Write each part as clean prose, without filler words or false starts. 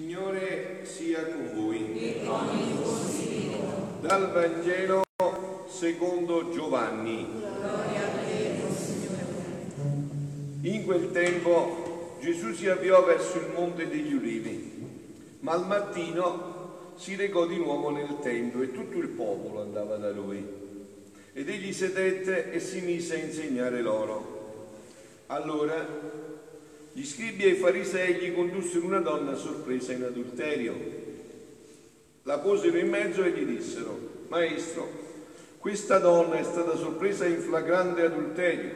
Signore sia con voi. E con il tuo spirito. Dal Vangelo secondo Giovanni. Gloria a te, Signore. In quel tempo Gesù si avviò verso il Monte degli Ulivi, ma al mattino si recò di nuovo nel tempio e tutto il popolo andava da lui. Ed egli sedette e si mise a insegnare loro. Allora gli scribi e i farisei gli condussero una donna sorpresa in adulterio. La posero in mezzo e gli dissero: Maestro, questa donna è stata sorpresa in flagrante adulterio.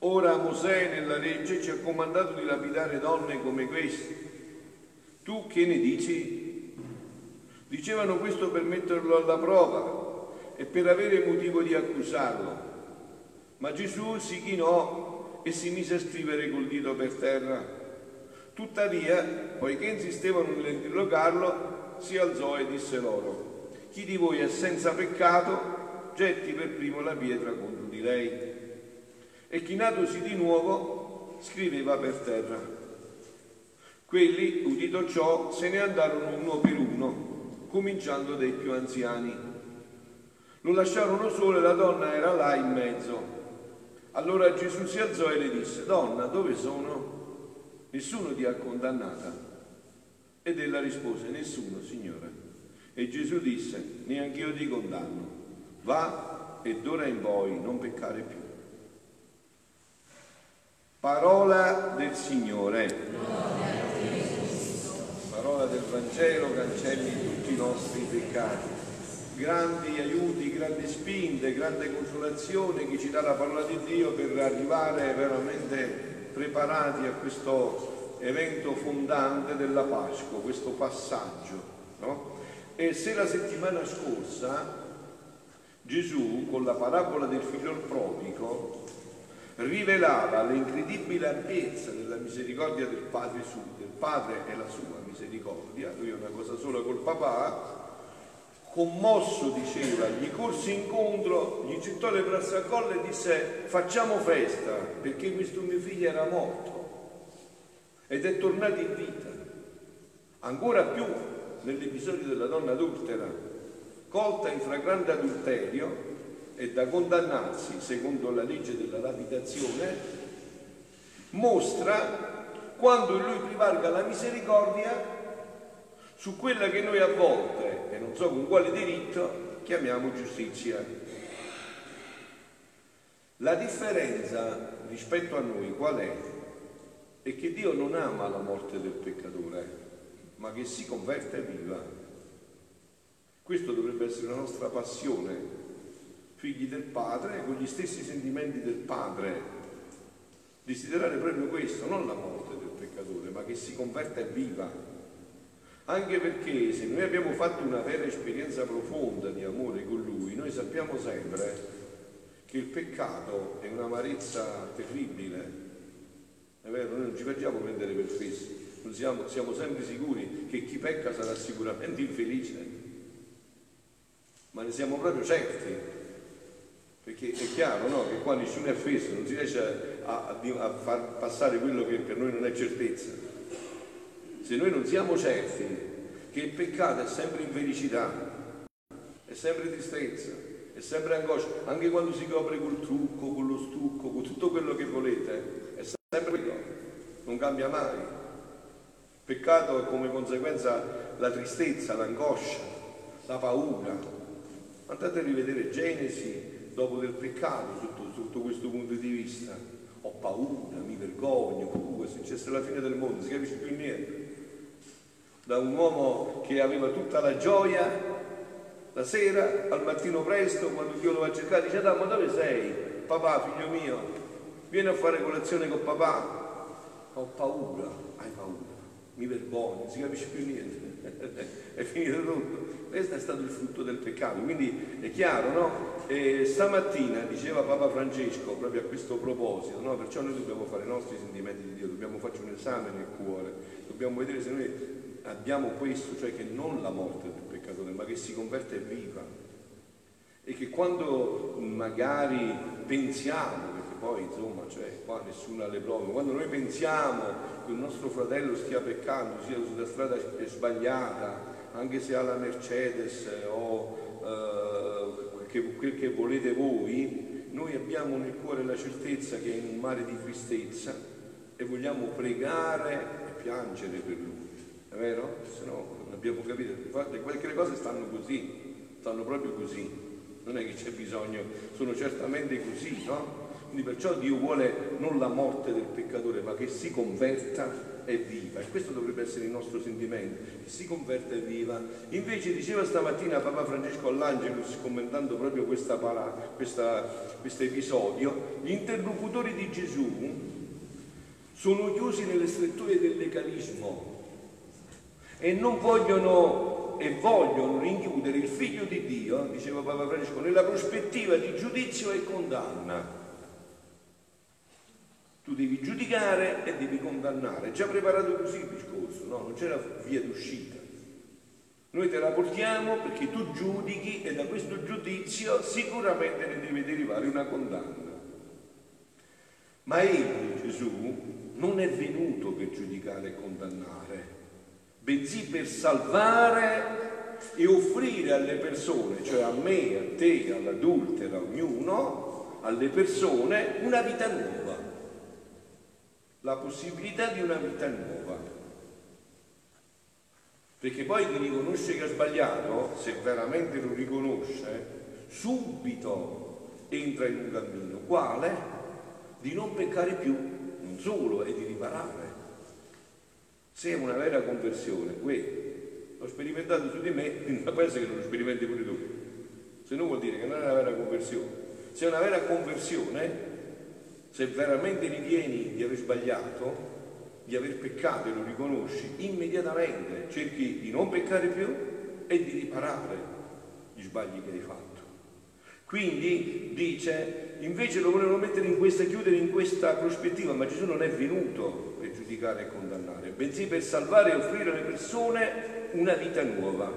Ora Mosè nella legge ci ha comandato di lapidare donne come queste. Tu che ne dici? Dicevano questo per metterlo alla prova e per avere motivo di accusarlo. Ma Gesù si chinò e si mise a scrivere col dito per terra. Tuttavia, poiché insistevano nell'interrogarlo, si alzò e disse loro: Chi di voi è senza peccato, getti per primo la pietra contro di lei. E chinatosi di nuovo, scriveva per terra. Quelli, udito ciò, se ne andarono uno per uno, cominciando dai più anziani. Lo lasciarono solo e la donna era là in mezzo. Allora Gesù si alzò e le disse: Donna, dove sono? Nessuno ti ha condannata? Ed ella rispose: Nessuno, Signore. E Gesù disse: Neanch'io ti condanno. Va e d'ora in poi non peccare più. Parola del Signore. Parola del Vangelo cancelli tutti i nostri peccati. Grandi aiuti, grandi spinte, grande consolazione che ci dà la parola di Dio per arrivare veramente preparati a questo evento fondante della Pasqua, questo passaggio, no? E se la settimana scorsa Gesù con la parabola del figlio prodigo rivelava l'incredibile ampiezza della misericordia del Padre suo, del Padre e la sua misericordia, lui è una cosa sola col papà, commosso, diceva, gli corse incontro, gli gettò le braccia al collo e disse: Facciamo festa, perché questo mio figlio era morto ed è tornato in vita. Ancora più nell'episodio della donna adultera, colta in flagrante adulterio e da condannarsi secondo la legge della lapidazione, mostra quando lui privarga la misericordia su quella che noi a volte, e non so con quale diritto, chiamiamo giustizia. La differenza rispetto a noi qual è? È che Dio non ama la morte del peccatore, ma che si converte viva. Questo dovrebbe essere la nostra passione, figli del Padre, con gli stessi sentimenti del Padre. Desiderare proprio questo, non la morte del peccatore, ma che si converte viva. Anche perché se noi abbiamo fatto una vera esperienza profonda di amore con Lui, noi sappiamo sempre che il peccato è un'amarezza terribile. È vero, noi non ci facciamo prendere per fesso, siamo sempre sicuri che chi pecca sarà sicuramente infelice, ma ne siamo proprio certi, perché è chiaro, no, che qua nessuno è fesso, non si riesce a far passare quello che per noi non è certezza. Se noi non siamo certi che il peccato è sempre infelicità, è sempre tristezza, è sempre angoscia, anche quando si copre col trucco, con lo stucco, con tutto quello che volete, è sempre quello, non cambia mai. Il peccato è come conseguenza la tristezza, l'angoscia, la paura. Andate a rivedere Genesi dopo del peccato sotto questo punto di vista. Ho paura, mi vergogno, è successa la fine del mondo, si capisce più niente. Da un uomo che aveva tutta la gioia, la sera, al mattino presto, quando Dio lo va a cercare, dice: Adamo, dove sei? Papà, figlio mio, vieni a fare colazione con papà. Ho paura, hai paura, mi vergogno, non si capisce più niente, è finito tutto. Questo è stato il frutto del peccato, quindi è chiaro, no? E stamattina diceva Papa Francesco proprio a questo proposito, no? Perciò noi dobbiamo fare i nostri sentimenti di Dio, dobbiamo farci un esame nel cuore, dobbiamo vedere se noi abbiamo questo, cioè che non la morte del peccatore, ma che si converte viva. E che quando magari pensiamo, perché poi insomma, cioè, qua nessuno ha le prove. Quando noi pensiamo che un nostro fratello stia peccando, sia sulla strada sbagliata, anche se ha la Mercedes o quel che volete voi, noi abbiamo nel cuore la certezza che è in un mare di tristezza e vogliamo pregare e piangere per lui, è vero? Se no non abbiamo capito, infatti quelle cose stanno così, stanno proprio così. Non è che c'è bisogno, sono certamente così, no? Quindi perciò Dio vuole non la morte del peccatore, ma che si converta e viva. E questo dovrebbe essere il nostro sentimento, che si converta e viva. Invece diceva stamattina Papa Francesco all'Angelus, commentando proprio questo episodio, gli interlocutori di Gesù sono chiusi nelle stretture del legalismo e non vogliono rinchiudere il figlio di Dio, diceva Papa Francesco, nella prospettiva di giudizio e condanna. Tu devi giudicare e devi condannare. È già preparato così il discorso, no? Non c'è la via d'uscita. Noi te la portiamo perché tu giudichi e da questo giudizio sicuramente ne deve derivare una condanna. Ma egli, Gesù, non è venuto per giudicare e condannare, bensì per salvare e offrire alle persone, cioè a me, a te, all'adultera, a ognuno, alle persone, una vita nuova, la possibilità di una vita nuova. Perché poi chi riconosce che ha sbagliato, se veramente lo riconosce, subito entra in un cammino, quale? Di non peccare più, non solo, e di riparare. Se è una vera conversione, l'ho sperimentato su di me, ma penso che non lo sperimenti pure tu, se no vuol dire che non è una vera conversione. Se è una vera conversione, se veramente ritieni di aver sbagliato, di aver peccato e lo riconosci, immediatamente cerchi di non peccare più e di riparare gli sbagli che hai fatto. Quindi dice, invece lo volevano mettere in questa, chiudere in questa prospettiva, ma Gesù non è venuto per giudicare e condannare, bensì per salvare e offrire alle persone una vita nuova.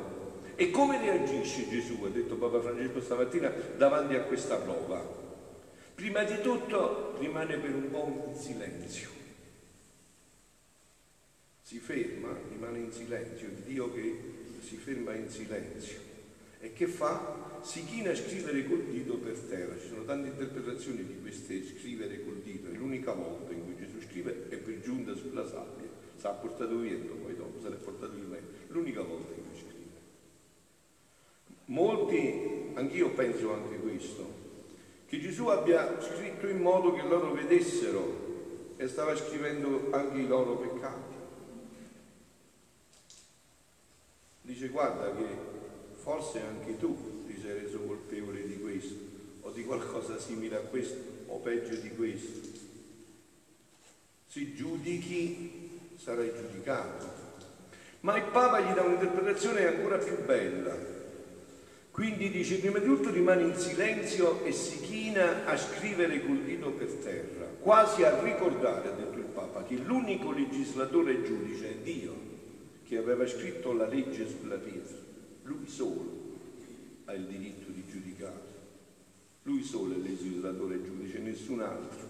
E come reagisce Gesù, ha detto Papa Francesco stamattina, davanti a questa prova? Prima di tutto rimane per un po' in silenzio. Si ferma, rimane in silenzio, Dio che si ferma in silenzio. E che fa? Si china a scrivere col dito per terra. Ci sono tante interpretazioni di queste scrivere col dito, è l'unica volta in cui Gesù scrive e per giunta sulla sabbia. S'ha portato via, poi dopo se l'è portato via, l'unica volta in cui scrive. Molti, anch'io penso anche questo, che Gesù abbia scritto in modo che loro vedessero e stava scrivendo anche i loro peccati. Dice, guarda che forse anche tu ti sei reso colpevole di questo, o di qualcosa simile a questo, o peggio di questo. Se giudichi, sarai giudicato. Ma il Papa gli dà un'interpretazione ancora più bella. Quindi dice, prima di tutto rimane in silenzio e si china a scrivere col dito per terra, quasi a ricordare, ha detto il Papa, che l'unico legislatore e giudice è Dio, che aveva scritto la legge sulla pietra. Lui solo ha il diritto di giudicare, lui solo è legislatore e giudice, nessun altro.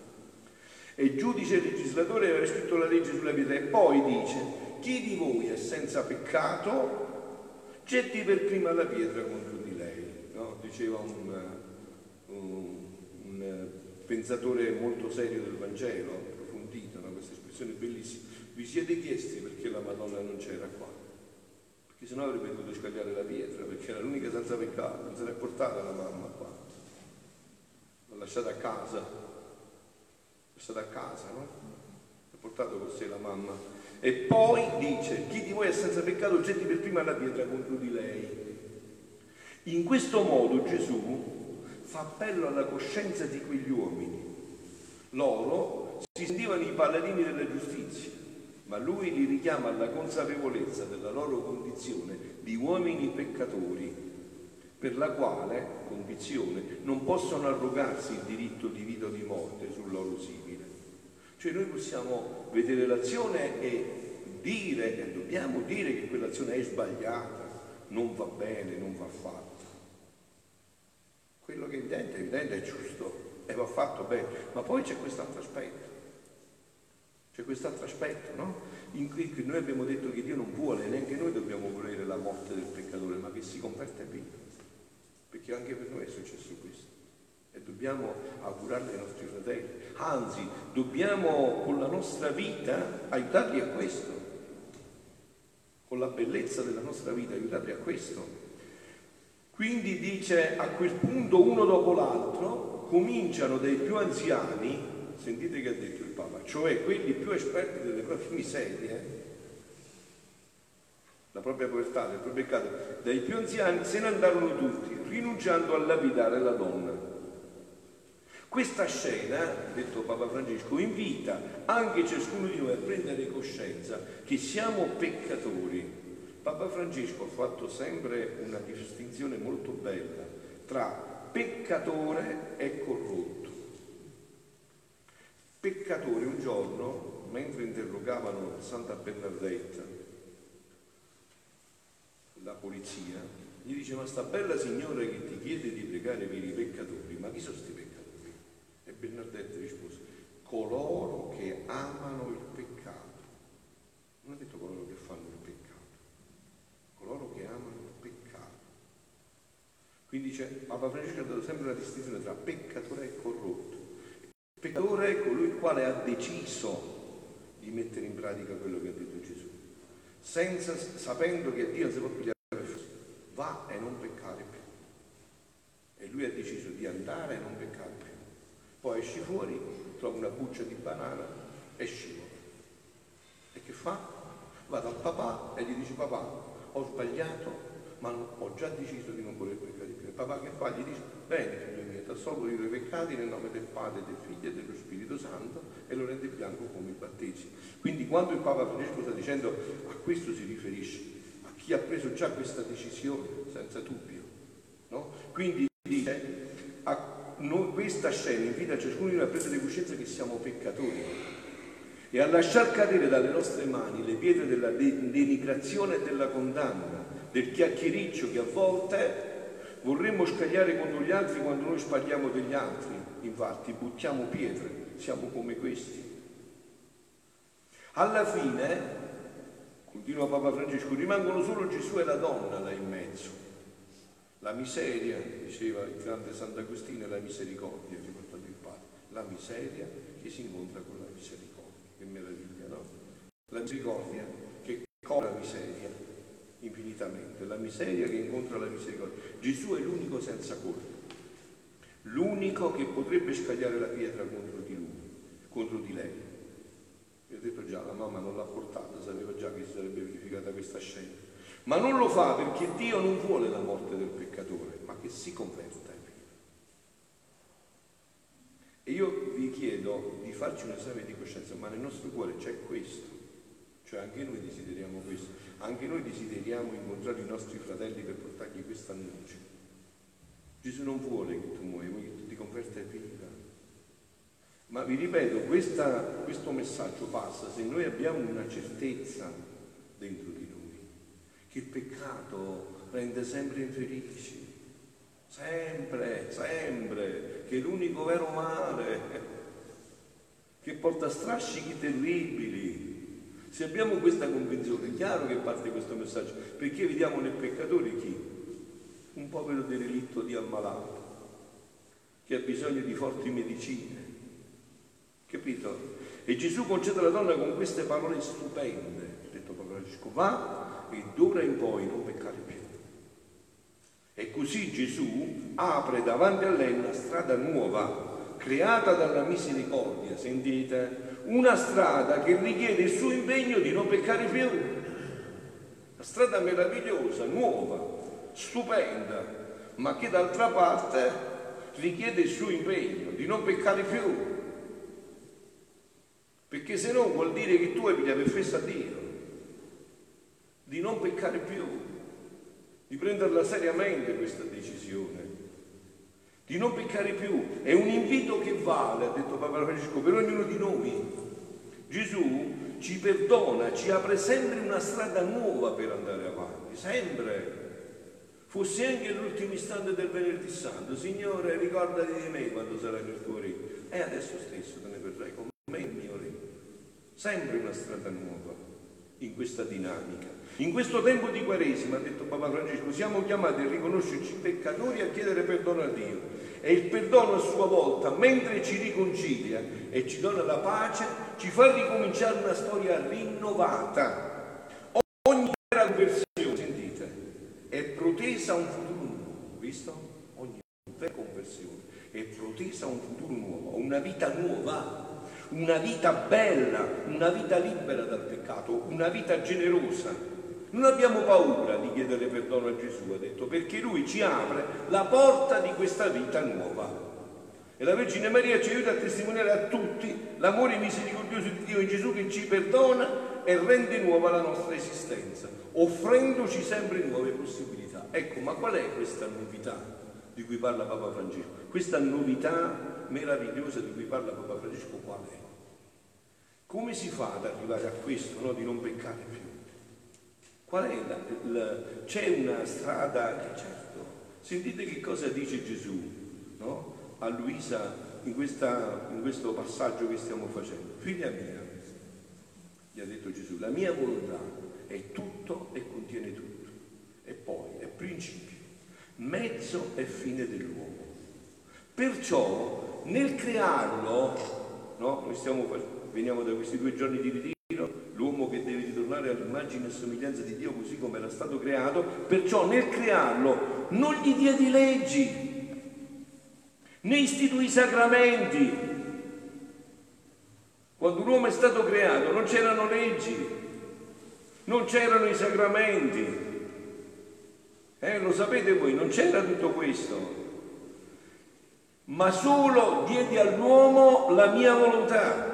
E giudice e legislatore aveva scritto la legge sulla pietra. E poi dice, chi di voi è senza peccato, getti per prima la pietra contro di lei. No? Diceva un pensatore molto serio del Vangelo, approfondito, no? Questa espressione bellissima. Vi siete chiesti perché la Madonna non c'era qua? Che se no avrebbe dovuto scagliare la pietra, perché era l'unica senza peccato, non se l'è portata la mamma qua, l'ha lasciata a casa, no? L'ha portata con sé la mamma. E poi dice, chi di voi è senza peccato getti per prima la pietra contro di lei. In questo modo Gesù fa appello alla coscienza di quegli uomini. Loro si sentivano i paladini della giustizia, ma lui li richiama alla consapevolezza della loro condizione di uomini peccatori, per la quale condizione non possono arrogarsi il diritto di vita o di morte sul loro simile. Cioè noi possiamo vedere l'azione e dobbiamo dire che quell'azione è sbagliata, non va bene, non va fatta. Quello che è evidente è giusto. e va fatto bene. Ma poi c'è quest'altro aspetto, no? In cui noi abbiamo detto che Dio non vuole, neanche noi dobbiamo volere la morte del peccatore, ma che si converta e viva, perché anche per noi è successo questo. E dobbiamo augurarli ai nostri fratelli, anzi dobbiamo con la nostra vita aiutarli a questo, con la bellezza della nostra vita aiutarli a questo. Quindi dice, a quel punto uno dopo l'altro cominciano dai più anziani, sentite che ha detto il Papa, cioè quelli più esperti delle proprie miserie, la propria povertà, del proprio peccato, dai più anziani se ne andarono tutti, rinunciando a lapidare la donna. Questa scena, ha detto Papa Francesco, invita anche ciascuno di noi a prendere coscienza che siamo peccatori. Papa Francesco ha fatto sempre una distinzione molto bella tra peccatore e corrotto. Peccatore, un giorno, mentre interrogavano Santa Bernardetta, la polizia, gli dice: ma sta bella signora che ti chiede di pregare per i peccatori, ma chi sono sti peccatori? E Bernardetta rispose: coloro che amano il peccato. Non ha detto coloro che fanno il peccato, coloro che amano il peccato. Quindi dice, Papa Francesco ha dato sempre una distinzione tra peccatore e corrotto. Il peccatore è colui il quale ha deciso di mettere in pratica quello che ha detto Gesù, senza, sapendo che a Dio non si può pigliare per forza, va e non peccare più. E lui ha deciso di andare e non peccare più. Poi esci fuori, trova una buccia di banana e scivola. E che fa? Va dal papà e gli dice: papà, ho sbagliato, ma ho già deciso di non voler peccare più. E papà che fa? Gli dice: bene figlio mio, ti assolvo i tuoi peccati nel nome del Padre, del Figlio e dello Spirito Santo, e lo rende bianco come il battesimo. Quindi quando il Papa Francesco sta dicendo, a questo si riferisce, a chi ha preso già questa decisione, senza dubbio, no? Quindi dice, questa scena invita ciascuno di noi a prendere coscienza che siamo peccatori e a lasciar cadere dalle nostre mani le pietre della denigrazione e della condanna, del chiacchiericcio che a volte vorremmo scagliare contro gli altri quando noi sparliamo degli altri. Infatti buttiamo pietre, siamo come questi. Alla fine, continua Papa Francesco, rimangono solo Gesù e la donna là in mezzo. La miseria, diceva il grande Sant'Agostino, è la misericordia che porta il Padre, la miseria che si incontra con la misericordia, che meraviglia, no? La misericordia che copre la miseria infinitamente, la miseria che incontra la misericordia. Gesù è l'unico senza colpa, l'unico che potrebbe scagliare la pietra contro di lui, contro di lei. Vi ho detto già, la mamma non l'ha portata, sapeva già che si sarebbe verificata questa scena. Ma non lo fa perché Dio non vuole la morte del peccatore, ma che si converta. E io vi chiedo di farci un esame di coscienza, ma nel nostro cuore c'è questo. Cioè anche noi desideriamo questo, anche noi desideriamo incontrare i nostri fratelli per portargli questo annuncio. Gesù non vuole che tu muoia, vuole che tu ti converta e viva. Ma vi ripeto, questo messaggio passa se noi abbiamo una certezza dentro di noi, che il peccato rende sempre infelici, sempre, che l'unico vero male che porta strascichi terribili. Se abbiamo questa convinzione, è chiaro che parte questo messaggio, perché vediamo nel peccatore chi? Un povero derelitto di ammalato, che ha bisogno di forti medicine, capito? E Gesù concede alla donna con queste parole stupende, ha detto Papa Francesco, va e d'ora in poi non peccare più. E così Gesù apre davanti a lei una strada nuova, creata dalla misericordia, sentite? Una strada che richiede il suo impegno di non peccare più. Una strada meravigliosa, nuova, stupenda, ma che d'altra parte richiede il suo impegno di non peccare più. Perché se no vuol dire che tu hai pigliato per festa a Dio, di non peccare più, di prenderla seriamente questa decisione, di non peccare più. È un invito che vale, ha detto Papa Francesco, per ognuno di noi. Gesù ci perdona, ci apre sempre una strada nuova per andare avanti, sempre. Fossi anche l'ultimo istante del venerdì santo, Signore, ricordati di me quando sarai nel tuo regno. E adesso stesso te ne verrai con me il mio regno. Sempre una strada nuova in questa dinamica. In questo tempo di Quaresima, ha detto Papa Francesco, siamo chiamati a riconoscerci peccatori e a chiedere perdono a Dio. E il perdono a sua volta, mentre ci riconcilia e ci dona la pace, ci fa ricominciare una storia rinnovata. Ogni vera conversione, sentite, è protesa a un futuro nuovo, visto? Ogni vera conversione è protesa a un futuro nuovo, a una vita nuova. Una vita bella, una vita libera dal peccato, una vita generosa. Non abbiamo paura di chiedere perdono a Gesù, ha detto, perché Lui ci apre la porta di questa vita nuova. E la Vergine Maria ci aiuta a testimoniare a tutti l'amore misericordioso di Dio in Gesù che ci perdona e rende nuova la nostra esistenza, offrendoci sempre nuove possibilità. Ecco, ma qual è questa novità di cui parla Papa Francesco? Questa novità meravigliosa di cui parla Papa Francesco qual è? Come si fa ad arrivare a questo, no? Di non peccare più? Qual è c'è una strada che certo, sentite che cosa dice Gesù, no? A Luisa in questo passaggio che stiamo facendo. Figlia mia, gli ha detto Gesù, la mia volontà è tutto e contiene tutto, e poi è principio, mezzo e fine dell'uomo. Perciò nel crearlo, no? Noi veniamo da questi 2 giorni di ritiro, l'uomo che deve ritornare all'immagine e somiglianza di Dio così come era stato creato, perciò nel crearlo non gli diedi leggi, né istituì sacramenti. Quando l'uomo è stato creato non c'erano leggi, non c'erano i sacramenti. Lo sapete voi, non c'era tutto questo. Ma solo diedi all'uomo la mia volontà,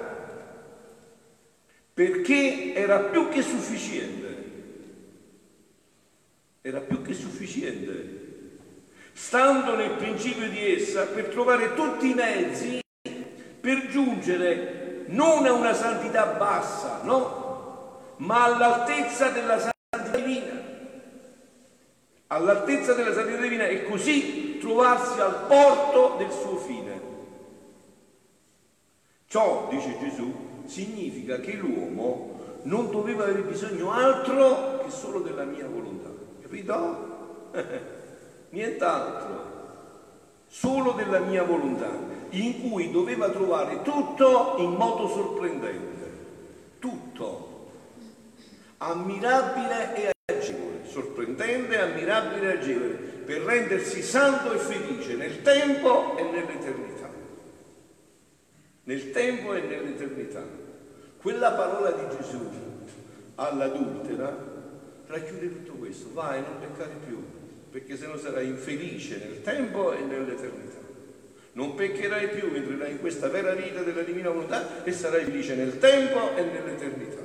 perché era più che sufficiente. Era più che sufficiente, stando nel principio di essa, per trovare tutti i mezzi per giungere non a una santità bassa, no, ma all'altezza della santità divina. All'altezza della santità divina è così trovarsi al porto del suo fine. Ciò, dice Gesù, significa che l'uomo non doveva avere bisogno altro che solo della mia volontà, capito? Nient'altro, solo della mia volontà, in cui doveva trovare tutto in modo sorprendente, tutto ammirabile e agevole, sorprendente, ammirabile e agevole, per rendersi santo e felice nel tempo e nell'eternità. Nel tempo e nell'eternità. Quella parola di Gesù all'adultera racchiude tutto questo. Vai, non peccare più, perché se no sarai infelice nel tempo e nell'eternità. Non peccherai più, entrerai in questa vera vita della Divina Volontà e sarai felice nel tempo e nell'eternità.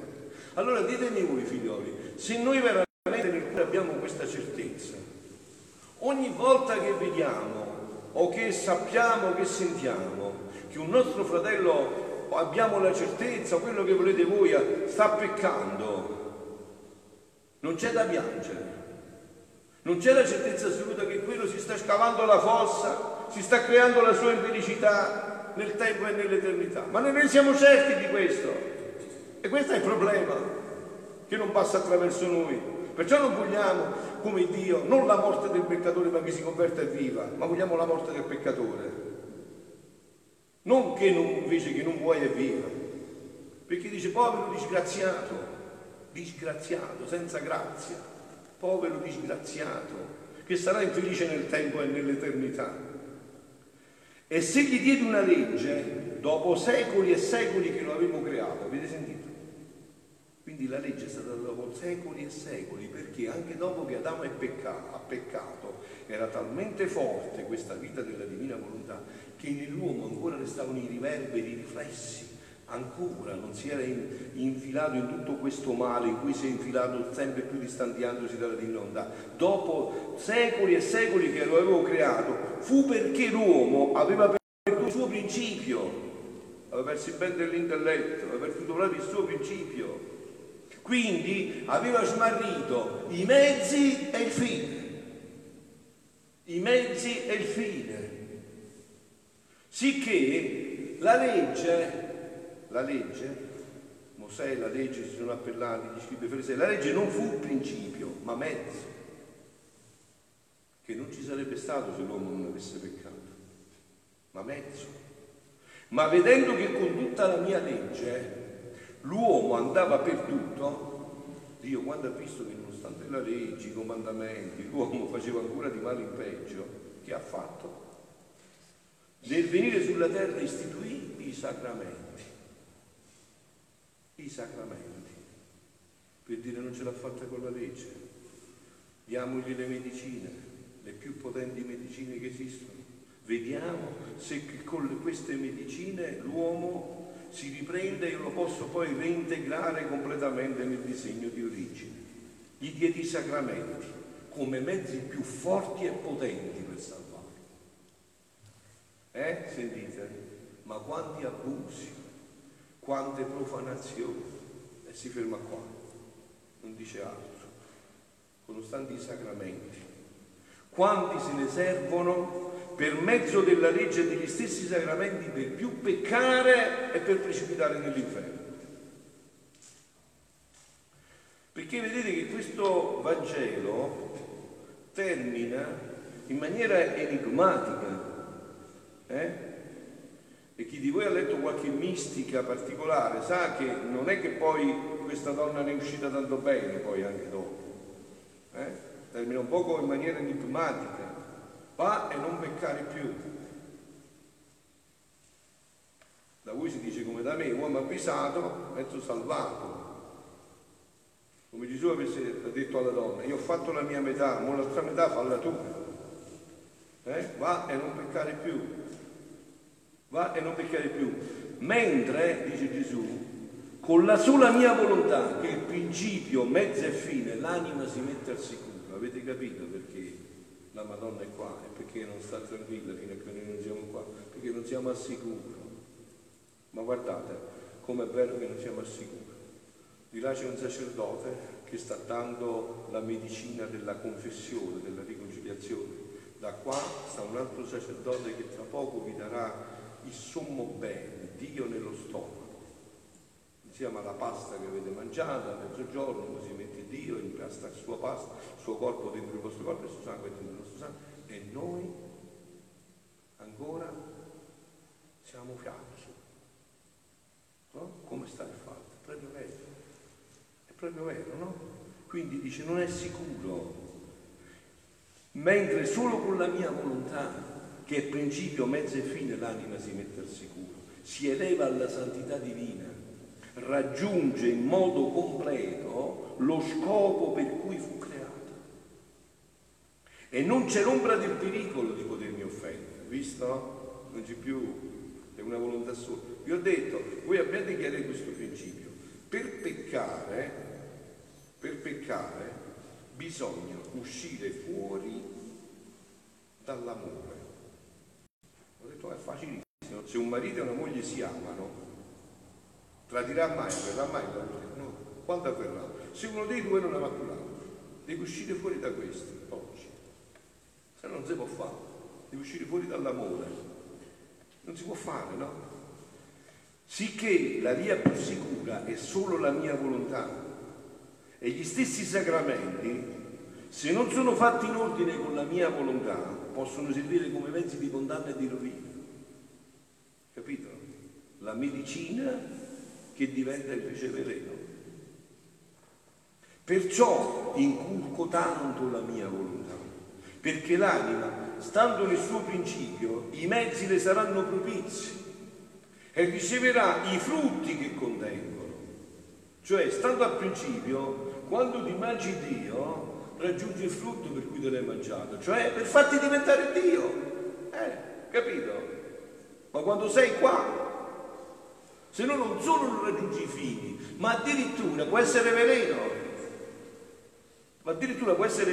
Allora ditemi voi, figlioli, se noi veramente nel cuore abbiamo questa certezza, ogni volta che vediamo o che sappiamo, che sentiamo che un nostro fratello, abbiamo la certezza, quello che volete voi, sta peccando, non c'è da piangere, non c'è la certezza assoluta che quello si sta scavando la fossa, si sta creando la sua infelicità nel tempo e nell'eternità, ma noi ne siamo certi di questo, e questo è il problema che non passa attraverso noi. Perciò non vogliamo, come Dio, non la morte del peccatore ma che si converta e viva, ma vogliamo la morte del peccatore. Non che non, invece che non muoia e viva. Perché dice povero disgraziato, disgraziato, senza grazia, povero disgraziato, che sarà infelice nel tempo e nell'eternità. E se gli diede una legge, dopo secoli e secoli che lo avevo creato, avete sentito? Quindi la legge è stata dopo secoli e secoli, perché anche dopo che Adamo ha peccato, era talmente forte questa vita della Divina Volontà che nell'uomo ancora restavano i riverberi, i riflessi, ancora non si era infilato in tutto questo male in cui si è infilato sempre più distanziandosi dalla Divina Volontà. Dopo secoli e secoli che lo avevo creato, fu perché l'uomo aveva perduto il suo principio, aveva perso il ben dell'intelletto, aveva perduto proprio il suo principio. Quindi aveva smarrito i mezzi e il fine. i mezzi e il fine, sicché la legge, Mosè, la legge si sono appellati gli scribi farisei, la legge non fu principio ma mezzo, che non ci sarebbe stato se l'uomo non avesse peccato, ma mezzo. Ma vedendo che con tutta la mia legge l'uomo andava perduto, Dio quando ha visto che nonostante la legge, i comandamenti, l'uomo faceva ancora di male in peggio, che ha fatto? Nel venire sulla terra istituì i sacramenti, per dire non ce l'ha fatta con la legge, diamogli le medicine, le più potenti medicine che esistono, vediamo se con queste medicine l'uomo si riprende e lo posso poi reintegrare completamente nel disegno di origine. Gli diedi i sacramenti come mezzi più forti e potenti per salvarlo. Sentite, ma quanti abusi, quante profanazioni, e si ferma qua, non dice altro, nonostante i sacramenti. Quanti se ne servono per mezzo della legge e degli stessi sacramenti per più peccare e per precipitare nell'inferno. Perché vedete che questo Vangelo termina in maniera enigmatica. E chi di voi ha letto qualche mistica particolare sa che non è che poi questa donna ne è uscita tanto bene poi anche dopo. Termina un poco in maniera enigmatica. Va e non peccare più. Da voi si dice come da me, uomo avvisato, mezzo salvato. Come Gesù avesse detto alla donna, io ho fatto la mia metà, ma l'altra metà falla tu. Va e non peccare più. Va e non peccare più. Mentre, dice Gesù, con la sola mia volontà, che è il principio, mezzo e fine, l'anima si mette al sicuro. Avete capito perché? La Madonna è qua, e perché non sta tranquilla fino a che noi non siamo qua? Perché non siamo al sicuro. Ma guardate, com'è bello che non siamo al sicuro. Di là c'è un sacerdote che sta dando la medicina della confessione, della riconciliazione. Da qua sta un altro sacerdote che tra poco vi darà il sommo bene, Dio nello stomaco. Insieme alla pasta che avete mangiato a mezzogiorno, così mette Dio, impasta il suo pasto, il suo corpo dentro il vostro corpo, il suo sangue dentro il nostro sangue, e noi ancora siamo fiacchi. No? Come sta il fatto? È proprio vero. È proprio vero, no? Quindi dice, non è sicuro. Mentre solo con la mia volontà, che è principio, mezzo e fine, l'anima si mette al sicuro, si eleva alla santità divina, raggiunge in modo completo lo scopo per cui fu creata e non c'è l'ombra del pericolo di potermi offendere, visto? Non c'è più, è una volontà sola. Vi ho detto, voi abbiate chiarito questo principio, per peccare bisogna uscire fuori dall'amore. Ho detto, è facilissimo, se un marito e una moglie si amano, tradirà mai, verrà mai l'amore? No, quando avverrà? Se uno dei due non ha amato l'altro, devi uscire fuori da questo oggi, se no non si può fare, devi uscire fuori dall'amore, non si può fare, no? Sicché la via più sicura è solo la mia volontà e gli stessi sacramenti, se non sono fatti in ordine con la mia volontà, possono servire come mezzi di condanna e di rovina, capito? La medicina che diventa invece veleno. Perciò inculco tanto la mia volontà, perché l'anima, stando nel suo principio, i mezzi le saranno propizi e riceverà i frutti che contengono. Cioè, stando al principio, quando ti mangi Dio, raggiungi il frutto per cui te l'hai mangiato, cioè per farti diventare Dio. Capito? Ma quando sei qua, se no non solo non raggiungi i fini, ma addirittura può essere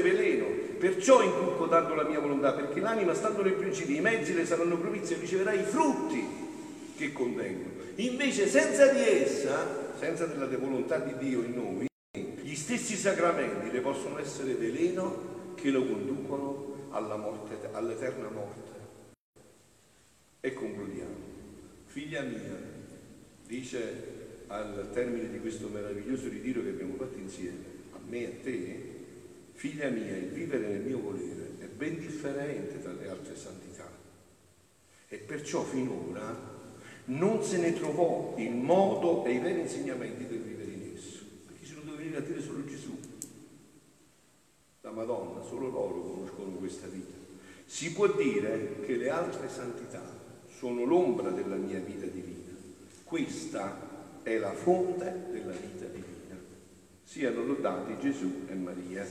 veleno. Perciò inculco tanto la mia volontà, perché l'anima, stando nei principi, i mezzi le saranno propizi e riceverà i frutti che contengono. Invece senza di essa, senza della volontà di Dio in noi, gli stessi sacramenti le possono essere veleno che lo conducono alla morte, all'eterna morte. E concludiamo. Figlia mia, dice al termine di questo meraviglioso ritiro che abbiamo fatto insieme, a me e a te, figlia mia, il vivere nel mio volere è ben differente dalle altre santità e perciò finora non se ne trovò il modo e i veri insegnamenti del vivere in esso, perché se lo deve venire a dire solo Gesù, la Madonna, solo loro conoscono questa vita. Si può dire che le altre santità sono l'ombra della mia vita divina, questa è la fonte della vita divina. Siano lodati Gesù e Maria.